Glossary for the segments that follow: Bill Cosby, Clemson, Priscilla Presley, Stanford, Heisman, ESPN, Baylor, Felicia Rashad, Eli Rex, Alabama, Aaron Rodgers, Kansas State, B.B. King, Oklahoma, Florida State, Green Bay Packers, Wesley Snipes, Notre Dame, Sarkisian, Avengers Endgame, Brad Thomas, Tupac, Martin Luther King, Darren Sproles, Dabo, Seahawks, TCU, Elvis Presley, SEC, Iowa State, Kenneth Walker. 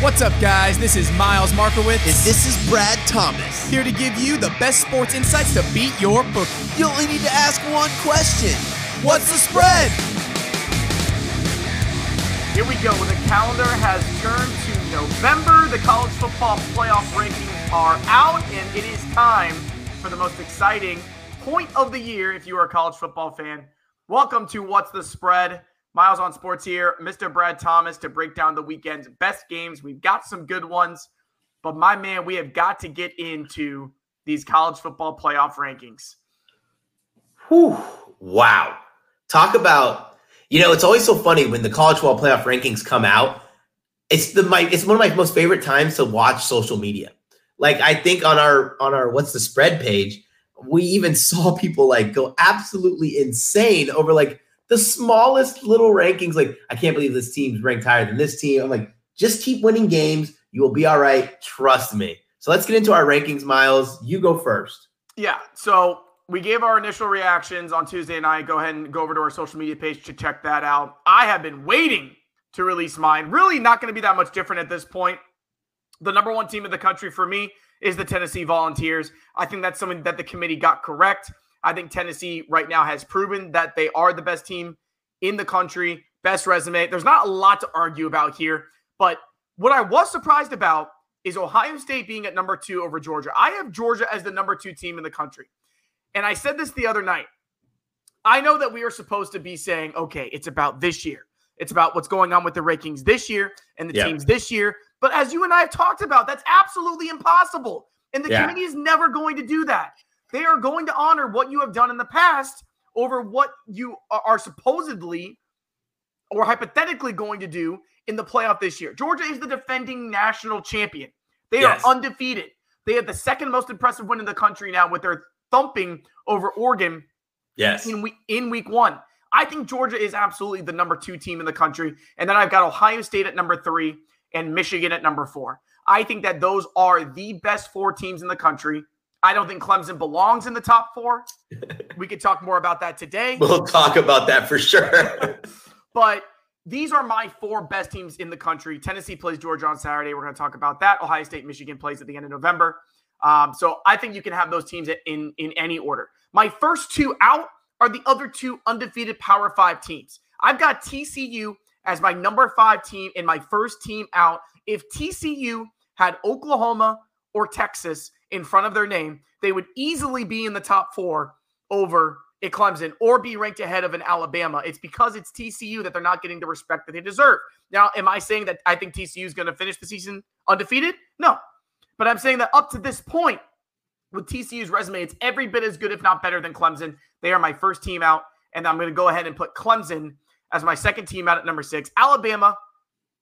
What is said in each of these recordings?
What's up, guys? This is Miles Markowitz. And this is Brad Thomas. Here to give you the best sports insights to beat your bookie. You only need to ask one question. What's the spread? Here we go. The calendar has turned to November. The college football playoff rankings are out, and it is time for the most exciting point of the year if you are a college football fan. Welcome to What's the Spread? Miles on Sports here, Mr. Brad Thomas, to break down the weekend's best games. We've got some good ones, but my man, we have got to get into these college football playoff rankings. Whew. Wow. Talk about, it's always so funny when the college football playoff rankings come out. It's one of my most favorite times to watch social media. Like, I think on our What's the Spread page, we even saw people like go absolutely insane over like the smallest little rankings, like, I can't believe this team's ranked higher than this team. I'm like, just keep winning games. You will be all right. Trust me. So let's get into our rankings, Miles. You go first. Yeah, so we gave our initial reactions on Tuesday night. Go ahead and go over to our social media page to check that out. I have been waiting to release mine. Really not going to be that much different at this point. The number one team in the country for me is the Tennessee Volunteers. I think that's something that the committee got correct. I think Tennessee right now has proven that they are the best team in the country, best resume. There's not a lot to argue about here, but what I was surprised about is Ohio State being at number 2 over Georgia. I have Georgia as the number 2 team in the country. And I said this the other night. I know that we are supposed to be saying, okay, it's about this year. It's about what's going on with the rankings this year and the teams this year. But as you and I have talked about, that's absolutely impossible. And the committee is never going to do that. They are going to honor what you have done in the past over what you are supposedly or hypothetically going to do in the playoff this year. Georgia is the defending national champion. They are undefeated. They have the second most impressive win in the country now with their thumping over Oregon in week one. I think Georgia is absolutely the number 2 team in the country. And then I've got Ohio State at number 3 and Michigan at number 4. I think that those are the best 4 teams in the country. I don't think Clemson belongs in the top 4. We could talk more about that today. We'll talk about that for sure. But these are my 4 best teams in the country. Tennessee plays Georgia on Saturday. We're going to talk about that. Ohio State, Michigan plays at the end of November. So I think you can have those teams in any order. My first 2 out are the other 2 undefeated Power 5 teams. I've got TCU as my number 5 team and my first team out. If TCU had Oklahoma or Texas in front of their name, they would easily be in the top 4 over a Clemson or be ranked ahead of an Alabama. It's because it's TCU that they're not getting the respect that they deserve. Now, am I saying that I think TCU is going to finish the season undefeated? No. But I'm saying that up to this point, with TCU's resume, it's every bit as good, if not better, than Clemson. They are my first team out, and I'm going to go ahead and put Clemson as my second team out at number 6. Alabama,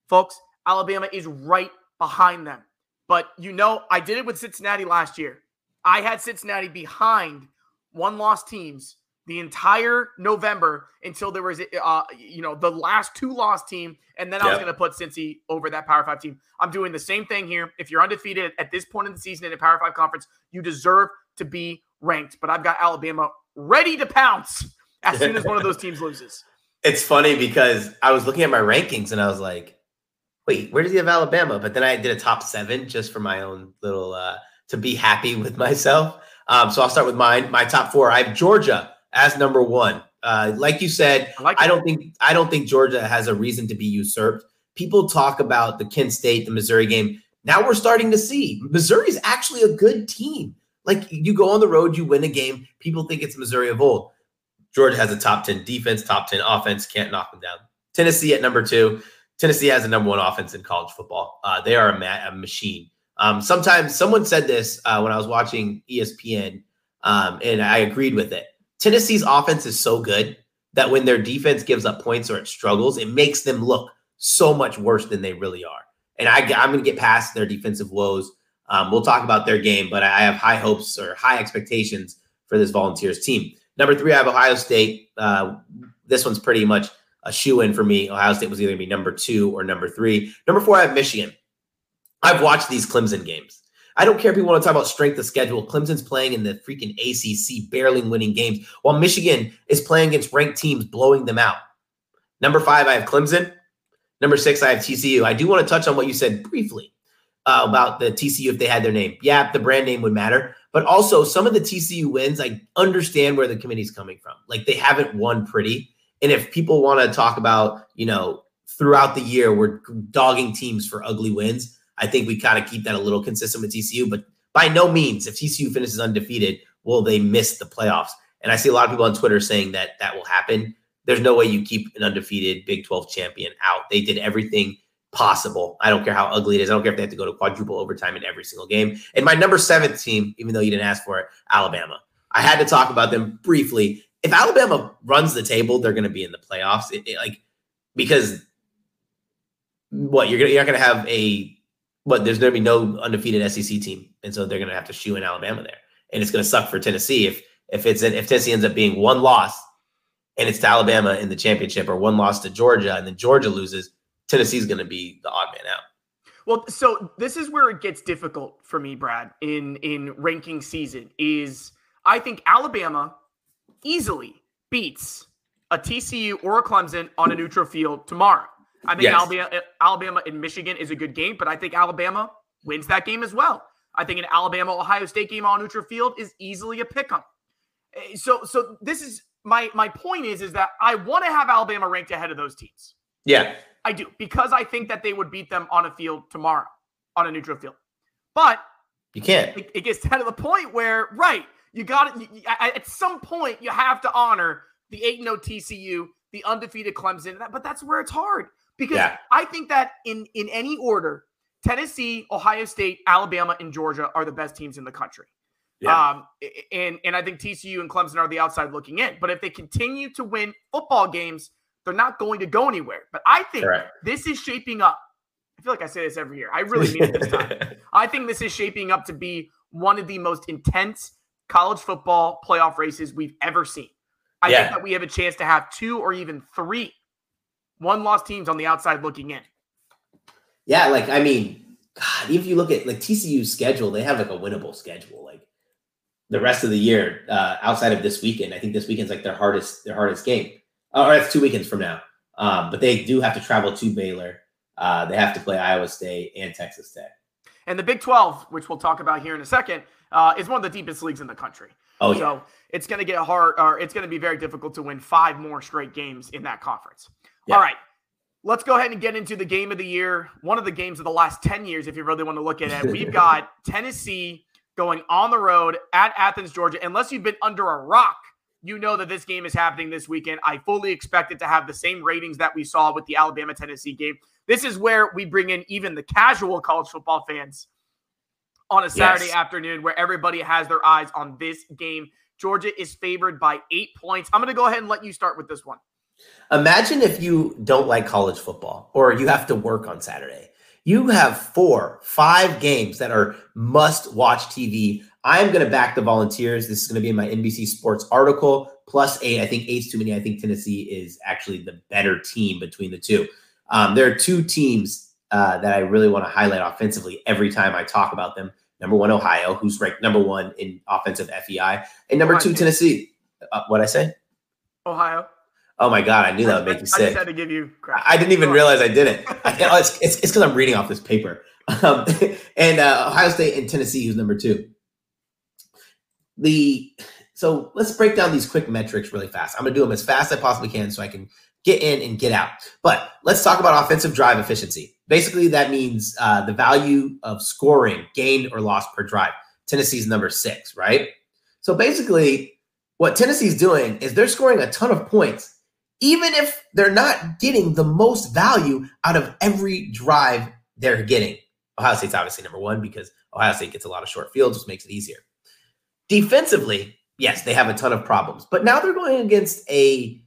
folks, Alabama is right behind them. But, I did it with Cincinnati last year. I had Cincinnati behind one-loss teams the entire November until there was, the last two-loss team, and then I was going to put Cincy over that Power 5 team. I'm doing the same thing here. If you're undefeated at this point in the season in a Power 5 conference, you deserve to be ranked. But I've got Alabama ready to pounce as soon as one of those teams loses. It's funny because I was looking at my rankings, and I was like, wait, where does he have Alabama? But then I did a top 7 just for my own little to be happy with myself. So I'll start with mine. My top 4. I have Georgia as number 1. Like you said, I don't think Georgia has a reason to be usurped. People talk about the Kent State, the Missouri game. Now we're starting to see Missouri's actually a good team. Like, you go on the road, you win a game. People think it's Missouri of old. Georgia has a top 10 defense, top 10 offense. Can't knock them down. Tennessee at number 2. Tennessee has the number 1 offense in college football. They are a machine. Sometimes someone said this when I was watching ESPN, and I agreed with it. Tennessee's offense is so good that when their defense gives up points or it struggles, it makes them look so much worse than they really are. And I'm going to get past their defensive woes. We'll talk about their game, but I have high hopes or high expectations for this Volunteers team. Number 3, I have Ohio State. This one's pretty much a shoe-in for me. Ohio State was either going to be number 2 or number 3. Number 4, I have Michigan. I've watched these Clemson games. I don't care if people want to talk about strength of schedule. Clemson's playing in the freaking ACC, barely winning games, while Michigan is playing against ranked teams, blowing them out. Number 5, I have Clemson. Number 6, I have TCU. I do want to touch on what you said briefly about the TCU if they had their name. Yeah, the brand name would matter. But also some of the TCU wins, I understand where the committee's coming from. Like they haven't won pretty. And if people want to talk about, you know, throughout the year, we're dogging teams for ugly wins, I think we kind of keep that a little consistent with TCU. But by no means, if TCU finishes undefeated, will they miss the playoffs? And I see a lot of people on Twitter saying that that will happen. There's no way you keep an undefeated Big 12 champion out. They did everything possible. I don't care how ugly it is. I don't care if they have to go to quadruple overtime in every single game. And my number 7 team, even though you didn't ask for it, Alabama. I had to talk about them briefly. If Alabama runs the table, they're going to be in the playoffs. Because you're not going to have there's going to be no undefeated SEC team. And so they're going to have to shoe in Alabama there. And it's going to suck for Tennessee if Tennessee ends up being one loss and it's to Alabama in the championship, or one loss to Georgia and then Georgia loses, Tennessee's going to be the odd man out. Well, so this is where it gets difficult for me, Brad, in ranking season is I think Alabama easily beats a TCU or a Clemson on a neutral field tomorrow. I think Alabama and Michigan is a good game, but I think Alabama wins that game as well. I think an Alabama-Ohio State game on neutral field is easily a pick 'em. So this is my point is that I want to have Alabama ranked ahead of those teams. Yeah, I do, because I think that they would beat them on a field tomorrow, on a neutral field. But you can't. It gets down to the point where, right, you got it. At some point, you have to honor the 8-0 TCU, the undefeated Clemson. But that's where it's hard because I think that in any order, Tennessee, Ohio State, Alabama, and Georgia are the best teams in the country. Yeah. And I think TCU and Clemson are the outside looking in. But if they continue to win football games, they're not going to go anywhere. But I think this is shaping up. I feel like I say this every year. I really mean it this time. I think this is shaping up to be one of the most intense college football playoff races we've ever seen. I think that we have a chance to have 2 or even 3 one-loss teams on the outside looking in. Yeah, God, if you look at TCU's schedule, they have a winnable schedule. The rest of the year, outside of this weekend, I think this weekend's their hardest game. Or that's 2 weekends from now. But they do have to travel to Baylor. They have to play Iowa State and Texas Tech. And the Big 12, which we'll talk about here in a second, is one of the deepest leagues in the country. So it's going to get hard, or it's going to be very difficult to win 5 more straight games in that conference. Yeah. All right. Let's go ahead and get into the game of the year. One of the games of the last 10 years, if you really want to look at it. We've got Tennessee going on the road at Athens, Georgia. Unless you've been under a rock, you know that this game is happening this weekend. I fully expect it to have the same ratings that we saw with the Alabama-Tennessee game. This is where we bring in even the casual college football fans on a Saturday afternoon where everybody has their eyes on this game. Georgia is favored by 8 points. I'm going to go ahead and let you start with this one. Imagine if you don't like college football or you have to work on Saturday. You have 4, 5 games that are must-watch TV. I'm going to back the Volunteers. This is going to be in my NBC Sports article. +8. I think 8's too many. I think Tennessee is actually the better team between the 2. There are 2 teams that I really want to highlight offensively every time I talk about them. Number 1, Ohio, who's ranked number 1 in offensive FEI. And number 2, Tennessee. What'd I say? Ohio. Oh, my God. I knew that would make you sick. I just had to give you crap. I didn't even realize I did it. It's because I'm reading off this paper. And Ohio State and Tennessee, who's number 2. So let's break down these quick metrics really fast. I'm going to do them as fast as I possibly can so I can get in and get out. But let's talk about offensive drive efficiency. Basically, that means the value of scoring gained or lost per drive. Tennessee's number 6, right? So basically, what Tennessee's doing is they're scoring a ton of points, even if they're not getting the most value out of every drive they're getting. Ohio State's obviously number 1 because Ohio State gets a lot of short fields, which makes it easier. Defensively, yes, they have a ton of problems. But now they're going against a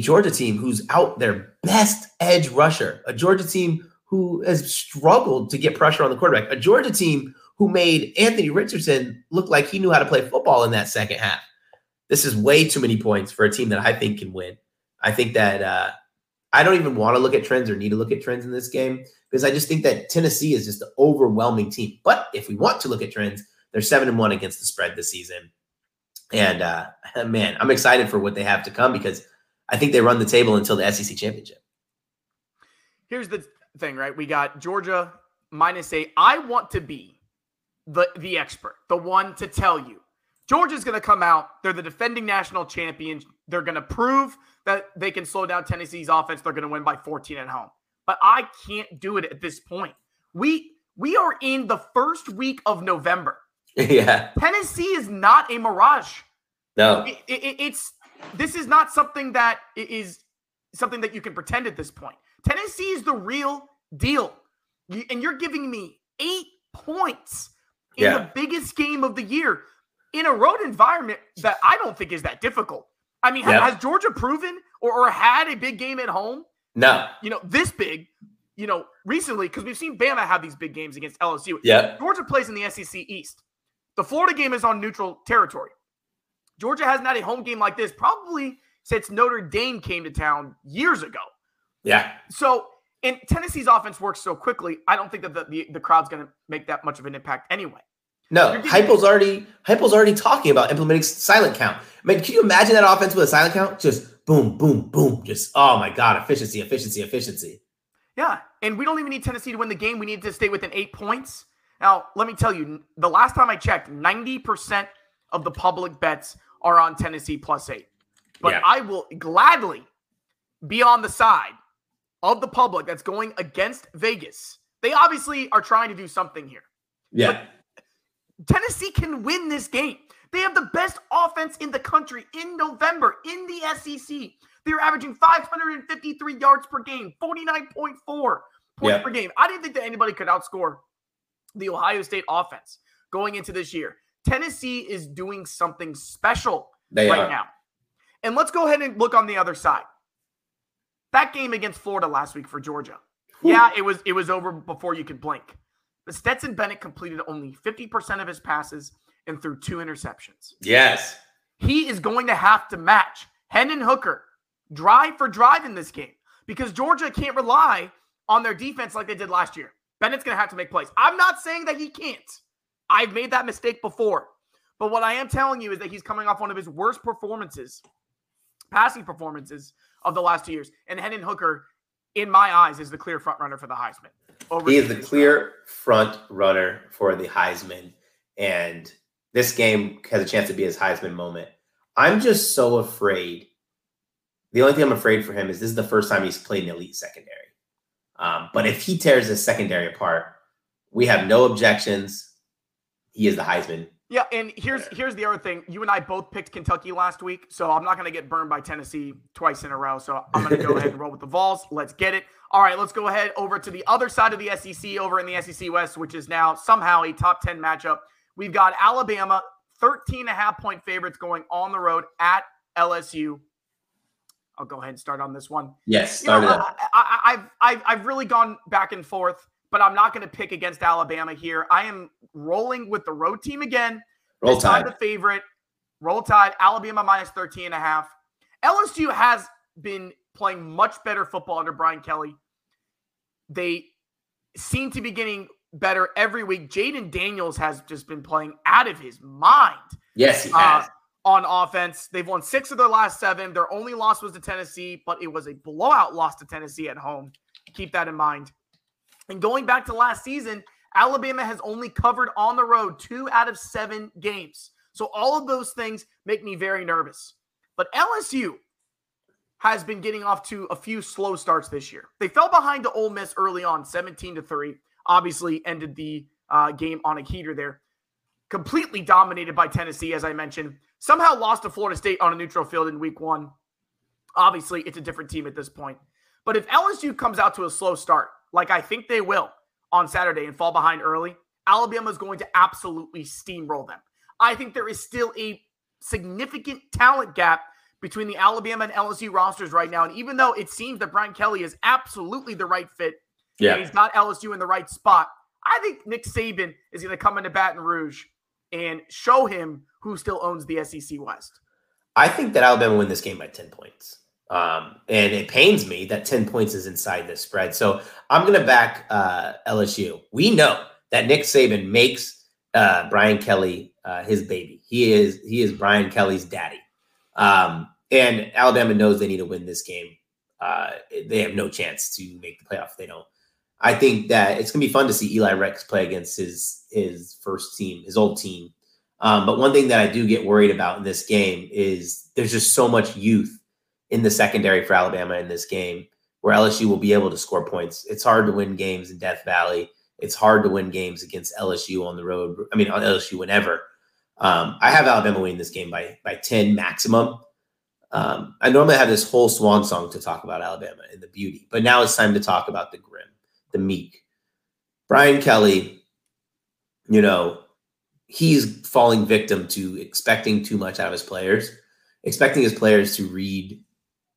Georgia team who's out their best edge rusher, a Georgia team who has struggled to get pressure on the quarterback, a Georgia team who made Anthony Richardson look like he knew how to play football in that second half. This is way too many points for a team that I think can win. I think that I don't even want to look at trends or need to look at trends in this game because I just think that Tennessee is just an overwhelming team. But if we want to look at trends, they're 7-1 against the spread this season. And, man, I'm excited for what they have to come because I think they run the table until the SEC championship. here's the thing, right? We got Georgia -8. I want to be the expert, the one to tell you. Georgia's going to come out. They're the defending national champions. They're going to prove that they can slow down Tennessee's offense. They're going to win by 14 at home. But I can't do it at this point. We are in the first week of November. Yeah. Tennessee is not a mirage. No. This is not something that is something that you can pretend at this point. Tennessee is the real deal. And you're giving me 8 points in the biggest game of the year in a road environment that I don't think is that difficult. I mean, has Georgia proven or had a big game at home? No. This big, recently, because we've seen Bama have these big games against LSU. Yeah. Georgia plays in the SEC East. The Florida game is on neutral territory. Georgia hasn't had a home game like this probably since Notre Dame came to town years ago. Yeah. So, and Tennessee's offense works so quickly, I don't think that the crowd's going to make that much of an impact anyway. No, Heupel's already talking about implementing silent count. I mean, can you imagine that offense with a silent count? Just boom, boom, boom. Just, oh my God, efficiency, efficiency, efficiency. Yeah, and we don't even need Tennessee to win the game. We need to stay within 8 points. Now, let me tell you, the last time I checked, 90% of the public bets are on Tennessee +8. But I will gladly be on the side of the public that's going against Vegas. They obviously are trying to do something here. Yeah. But Tennessee can win this game. They have the best offense in the country in November in the SEC. They're averaging 553 yards per game, 49.4 points per game. I didn't think that anybody could outscore the Ohio State offense going into this year. Tennessee is doing something special right now. And let's go ahead and look on the other side. That game against Florida last week for Georgia. Ooh. Yeah, it was over before you could blink. But Stetson Bennett completed only 50% of his passes and threw 2 interceptions. Yes. He is going to have to match Hendon Hooker drive for drive in this game because Georgia can't rely on their defense like they did last year. Bennett's going to have to make plays. I'm not saying that he can't. I've made that mistake before. But what I am telling you is that he's coming off one of his worst passing performances of the last 2 years. And Hendon Hooker, in my eyes, is the clear front runner for the Heisman. And this game has a chance to be his Heisman moment. I'm just so afraid. The only thing I'm afraid for him is this is the first time he's played an elite secondary. But if he tears his secondary apart, we have no objections. He is the Heisman. Yeah, and here's the other thing. You and I both picked Kentucky last week, so I'm not going to get burned by Tennessee twice in a row. So I'm going to go ahead and roll with the Vols. Let's get it. All right, let's go ahead over to the other side of the SEC, over in the SEC West, which is now somehow a top 10 matchup. We've got Alabama, 13.5-point favorites going on the road at LSU. I'll go ahead and start on this one. Yes, I've really gone back and forth. But I'm not going to pick against Alabama here. I am rolling with the road team again. Roll Tide. The favorite. Roll Tide. Alabama -13.5. LSU has been playing much better football under Brian Kelly. They seem to be getting better every week. Jaden Daniels has just been playing out of his mind. Yes, he has. On offense, they've won 6 of their last 7. Their only loss was to Tennessee, but it was a blowout loss to Tennessee at home. Keep that in mind. And going back to last season, Alabama has only covered on the road 2 out of 7 games. So all of those things make me very nervous. But LSU has been getting off to a few slow starts this year. They fell behind to Ole Miss early on, 17-3. Obviously ended the game on a heater there. Completely dominated by Tennessee, as I mentioned. Somehow lost to Florida State on a neutral field in week 1. Obviously, it's a different team at this point. But if LSU comes out to a slow start, like I think they will on Saturday, and fall behind early, Alabama is going to absolutely steamroll them. I think there is still a significant talent gap between the Alabama and LSU rosters right now. And even though it seems that Brian Kelly is absolutely the right fit, and he's got LSU in the right spot, I think Nick Saban is going to come into Baton Rouge and show him who still owns the SEC West. I think that Alabama win this game by 10 points. And it pains me that 10 points is inside this spread. So I'm going to back LSU. We know that Nick Saban makes Brian Kelly his baby. He is Brian Kelly's daddy. And Alabama knows they need to win this game. they have no chance to make the playoff if they don't. I think that it's going to be fun to see Eli Rex play against his first team, his old team. But one thing that I do get worried about in this game is there's just so much youth in the secondary for Alabama in this game where LSU will be able to score points. It's hard to win games in Death Valley. It's hard to win games against LSU on the road. I mean, on LSU whenever. I have Alabama winning this game by 10 maximum. I normally have this whole swan song to talk about Alabama and the beauty, but now it's time to talk about the grim, the meek. Brian Kelly, you know, he's falling victim to expecting too much out of his players, expecting his players to read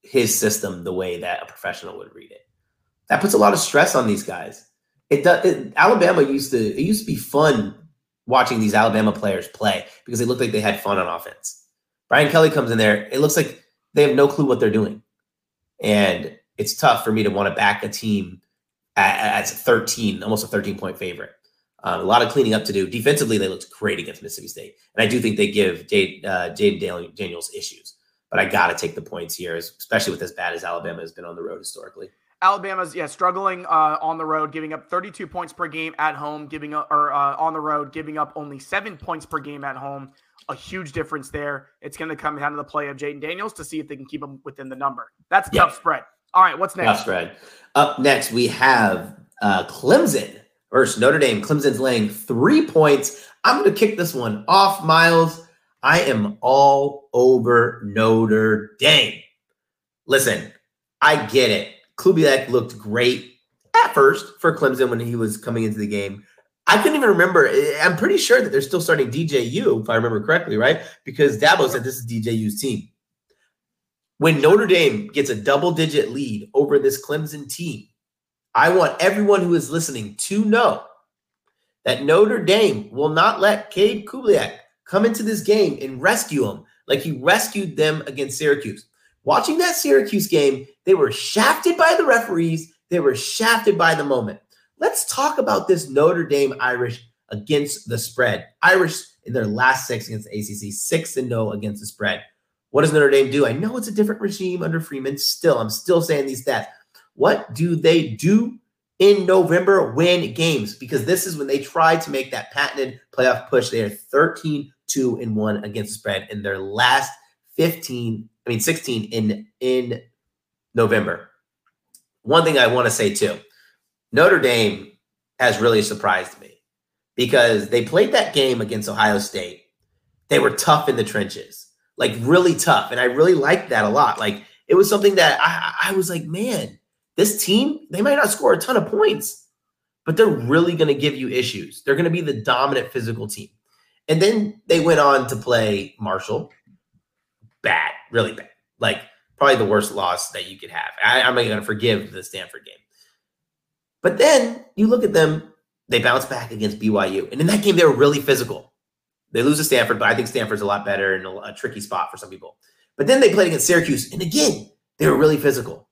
his system the way that a professional would read it. That puts a lot of stress on these guys. Alabama used to be fun watching these Alabama players play because they looked like they had fun on offense. Brian Kelly comes in there. It looks like they have no clue what they're doing. And it's tough for me to want to back a team as a 13, almost a 13-point favorite. A lot of cleaning up to do. Defensively, they looked great against Mississippi State. And I do think they give Jaden Daniels issues. But I got to take the points here, especially with as bad as Alabama has been on the road historically. Alabama's struggling on the road, giving up 32 points per game at home, on the road, giving up only 7 points per game at home. A huge difference there. It's going to come down to the play of Jaden Daniels to see if they can keep him within the number. That's a tough spread. All right, what's next? Tough spread. Up next, we have Clemson versus Notre Dame. Clemson's laying 3 points. I'm going to kick this one off, Miles. I am all over Notre Dame. Listen, I get it. Kubiak looked great at first for Clemson when he was coming into the game. I couldn't even remember. I'm pretty sure that they're still starting DJU, if I remember correctly, right? Because Dabo said this is DJU's team. When Notre Dame gets a double-digit lead over this Clemson team, I want everyone who is listening to know that Notre Dame will not let Cade Kubiak come into this game and rescue him like he rescued them against Syracuse. Watching that Syracuse game, they were shafted by the referees. They were shafted by the moment. Let's talk about this Notre Dame Irish against the spread. Irish in their last six against the ACC, 6-0 against the spread. What does Notre Dame do? I know it's a different regime under Freeman. Still, I'm still saying these stats. What do they do in November? Win games, because this is when they try to make that patented playoff push. They are 13-2-1 against the spread in their last 16 in November. One thing I want to say too, Notre Dame has really surprised me because they played that game against Ohio State. They were tough in the trenches, like really tough. And I really liked that a lot. Like it was something that I was like, man, this team, they might not score a ton of points, but they're really going to give you issues. They're going to be the dominant physical team. And then they went on to play Marshall. Bad, really bad. Like probably the worst loss that you could have. I'm not going to forgive the Stanford game. But then you look at them, they bounce back against BYU. And in that game, they were really physical. They lose to Stanford, but I think Stanford's a lot better and a tricky spot for some people. But then they played against Syracuse. And again, they were really physical.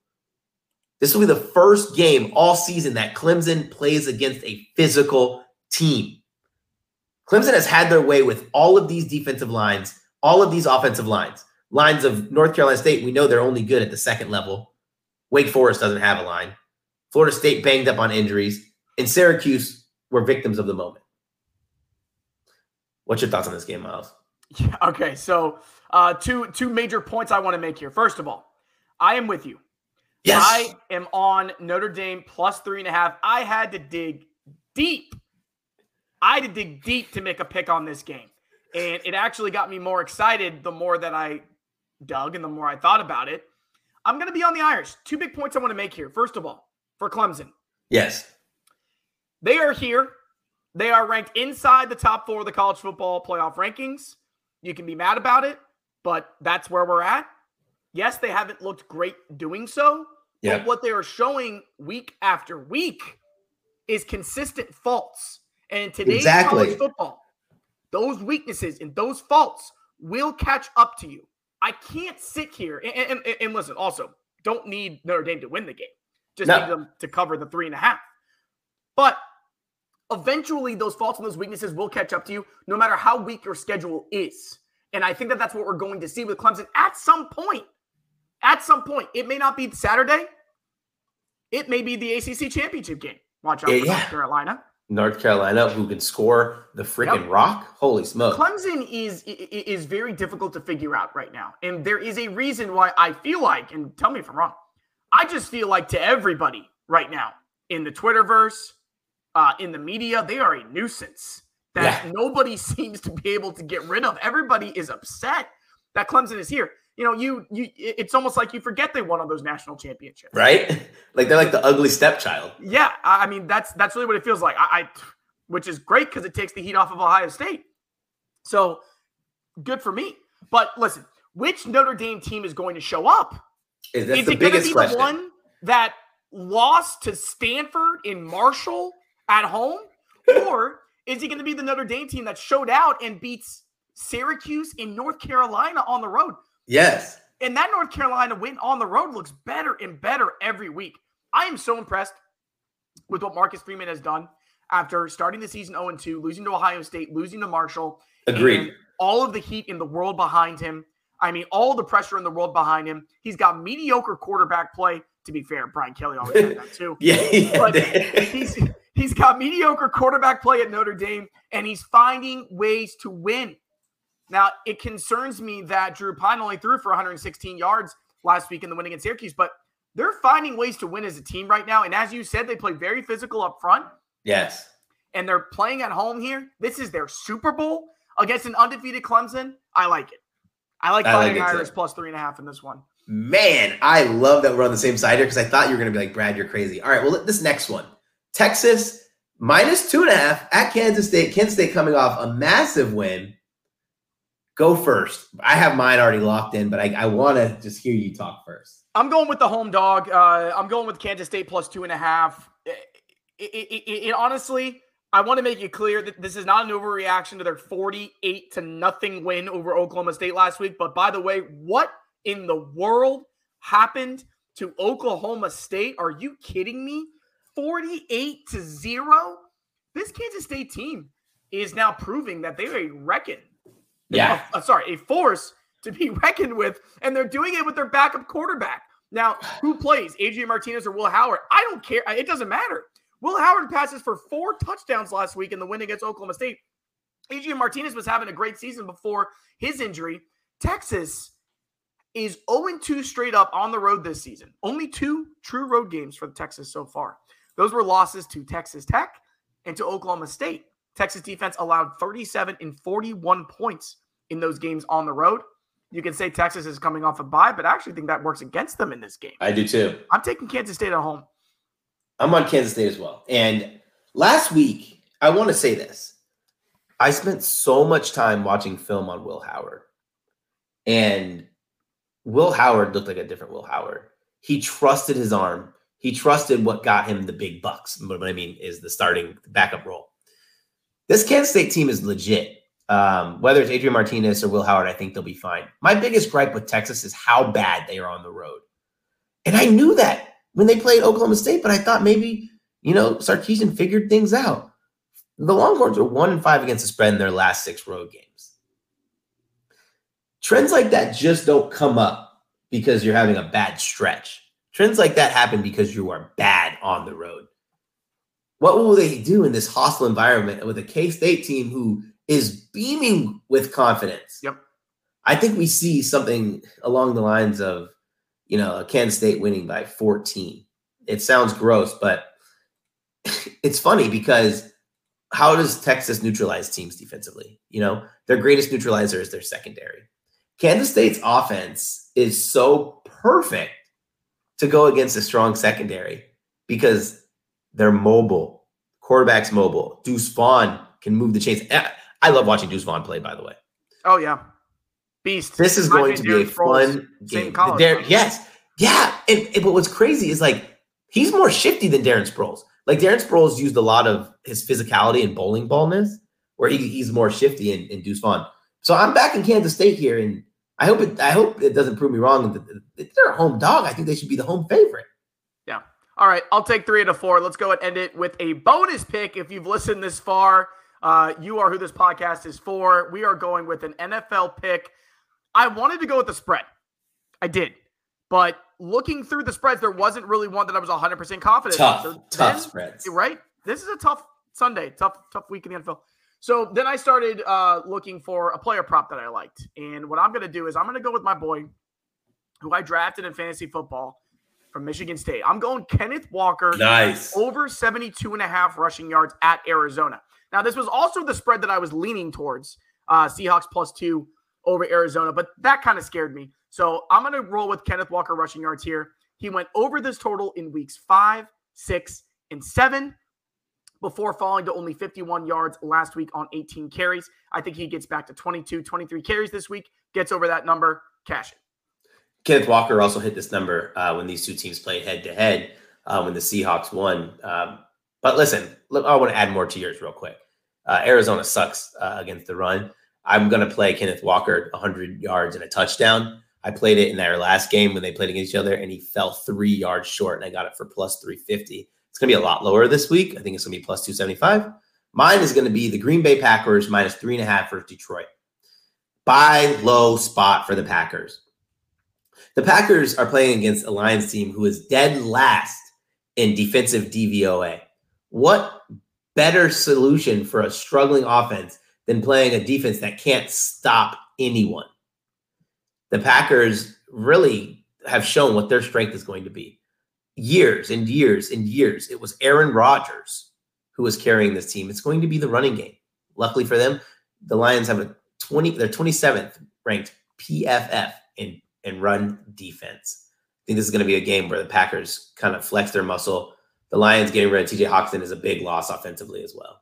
This will be the first game all season that Clemson plays against a physical team. Clemson has had their way with all of these defensive lines, all of these offensive lines. Lines of North Carolina State, we know they're only good at the second level. Wake Forest doesn't have a line. Florida State banged up on injuries. And Syracuse were victims of the moment. What's your thoughts on this game, Miles? Yeah, okay, so two major points I want to make here. First of all, I am with you. Yes. I am on Notre Dame plus 3.5. I had to dig deep. To make a pick on this game. And it actually got me more excited the more that I dug and the more I thought about it. I'm going to be on the Irish. Two big points I want to make here. First of all, for Clemson. Yes. They are here. They are ranked inside the top four of the college football playoff rankings. You can be mad about it, but that's where we're at. Yes, they haven't looked great doing so. Yeah. But what they are showing week after week is consistent faults. And in today's college football, those weaknesses and those faults will catch up to you. I can't sit here and listen, also, don't need Notre Dame to win the game. Just need them to cover the 3.5. But eventually those faults and those weaknesses will catch up to you no matter how weak your schedule is. And I think that that's what we're going to see with Clemson at some point. At some point, it may not be Saturday. It may be the ACC championship game. Watch out for North Carolina. North Carolina, who can score the freaking rock. Holy smoke. Clemson is very difficult to figure out right now. And there is a reason why I feel like, and tell me if I'm wrong, I just feel like to everybody right now in the Twitterverse, in the media, they are a nuisance that nobody seems to be able to get rid of. Everybody is upset that Clemson is here. You know, it's almost like you forget they won all those national championships. Right? Like, they're like the ugly stepchild. Yeah, I mean, that's really what it feels like, which is great because it takes the heat off of Ohio State. So, good for me. But, listen, which Notre Dame team is going to show up? Is it going to be the one that lost to Stanford and Marshall at home? Or is it going to be the Notre Dame team that showed out and beats Syracuse in North Carolina on the road? Yes. And that North Carolina win on the road looks better and better every week. I am so impressed with what Marcus Freeman has done after starting the season 0-2, losing to Ohio State, losing to Marshall. Agreed. And all of the heat in the world behind him. I mean, all the pressure in the world behind him. He's got mediocre quarterback play. To be fair, Brian Kelly always had that too. But he's got mediocre quarterback play at Notre Dame, and he's finding ways to win. Now, it concerns me that Drew Pine only threw for 116 yards last week in the win against Syracuse, but they're finding ways to win as a team right now. And as you said, they play very physical up front. Yes. And they're playing at home here. This is their Super Bowl against an undefeated Clemson. I like it. I like Fighting Irish plus 3.5 in this one. Man, I love that we're on the same side here because I thought you were going to be like, Brad, you're crazy. All right, well, this next one. Texas minus 2.5 at Kansas State. Kansas State coming off a massive win. Go first. I have mine already locked in, but I want to just hear you talk first. I'm going with the home dog. I'm going with Kansas State plus 2.5. It honestly, I want to make it clear that this is not an overreaction to their 48-0 win over Oklahoma State last week. But by the way, what in the world happened to Oklahoma State? Are you kidding me? 48-0? This Kansas State team is now proving that they are a wrecking. Yeah. A force to be reckoned with, and they're doing it with their backup quarterback. Now, who plays, Adrian Martinez or Will Howard? I don't care. It doesn't matter. Will Howard passes for 4 touchdowns last week in the win against Oklahoma State. Adrian Martinez was having a great season before his injury. Texas is 0-2 straight up on the road this season. Only 2 true road games for Texas so far. Those were losses to Texas Tech and to Oklahoma State. Texas defense allowed 37 and 41 points in those games on the road. You can say Texas is coming off a bye, but I actually think that works against them in this game. I do too. I'm taking Kansas State at home. I'm on Kansas State as well. And last week, I want to say this. I spent so much time watching film on Will Howard. And Will Howard looked like a different Will Howard. He trusted his arm. He trusted what got him the big bucks. What I mean is the starting backup role. This Kansas State team is legit. Whether it's Adrian Martinez or Will Howard, I think they'll be fine. My biggest gripe with Texas is how bad they are on the road. And I knew that when they played Oklahoma State, but I thought maybe, Sarkisian figured things out. The Longhorns are 1-5 against the spread in their last 6 road games. Trends like that just don't come up because you're having a bad stretch. Trends like that happen because you are bad on the road. What will they do in this hostile environment with a K-State team who is beaming with confidence? Yep. I think we see something along the lines of, Kansas State winning by 14. It sounds gross, but it's funny because how does Texas neutralize teams defensively? Their greatest neutralizer is their secondary. Kansas State's offense is so perfect to go against a strong secondary because they're mobile. Quarterback's mobile. Deuce Vaughn can move the chains. I love watching Deuce Vaughn play, by the way. Oh, yeah. Beast. This is going to be a fun game. Yes. Yeah. And but what's crazy is, he's more shifty than Darren Sproles. Darren Sproles used a lot of his physicality and bowling ballness, where he's more shifty in Deuce Vaughn. So I'm back in Kansas State here, and I hope it doesn't prove me wrong. They're a home dog. I think they should be the home favorite. All right, I'll take 3 out of 4. Let's go and end it with a bonus pick. If you've listened this far, you are who this podcast is for. We are going with an NFL pick. I wanted to go with the spread. I did. But looking through the spreads, there wasn't really one that I was 100% confident. Tough spreads. Right? This is a tough Sunday, tough week in the NFL. So then I started looking for a player prop that I liked. And what I'm going to do is I'm going to go with my boy, who I drafted in fantasy football from Michigan State. I'm going Kenneth Walker. Nice. Over 72.5 rushing yards at Arizona. Now, this was also the spread that I was leaning towards, Seahawks +2 over Arizona, but that kind of scared me. So I'm going to roll with Kenneth Walker rushing yards here. He went over this total in weeks 5, 6, and 7 before falling to only 51 yards last week on 18 carries. I think he gets back to 22, 23 carries this week, gets over that number, cash it. Kenneth Walker also hit this number when these two teams played head-to-head when the Seahawks won. But listen, I want to add more to yours real quick. Arizona sucks against the run. I'm going to play Kenneth Walker 100 yards and a touchdown. I played it in their last game when they played against each other, and he fell 3 yards short, and I got it for +350. It's going to be a lot lower this week. I think it's going to be +275. Mine is going to be the Green Bay Packers -3.5 versus Detroit. Buy low spot for the Packers. The Packers are playing against a Lions team who is dead last in defensive DVOA. What better solution for a struggling offense than playing a defense that can't stop anyone? The Packers really have shown what their strength is going to be. Years and years and years, it was Aaron Rodgers who was carrying this team. It's going to be the running game. Luckily for them, the Lions have they're 27th ranked PFF in run defense. I think this is going to be a game where the Packers kind of flex their muscle. The Lions getting rid of TJ Hockenson is a big loss offensively as well.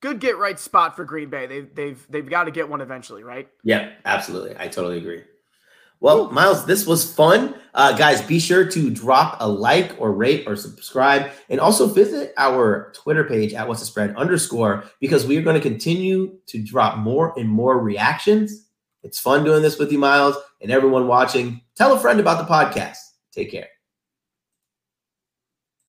Good get right spot for Green Bay. They've got to get one eventually, right? Yeah, absolutely. I totally agree. Well, Miles, this was fun. Guys, be sure to drop a like or rate or subscribe, and also visit our Twitter page at @whatsthespread_, because we are going to continue to drop more and more reactions. It's fun doing this with you, Miles, and everyone watching. Tell a friend about the podcast. Take care.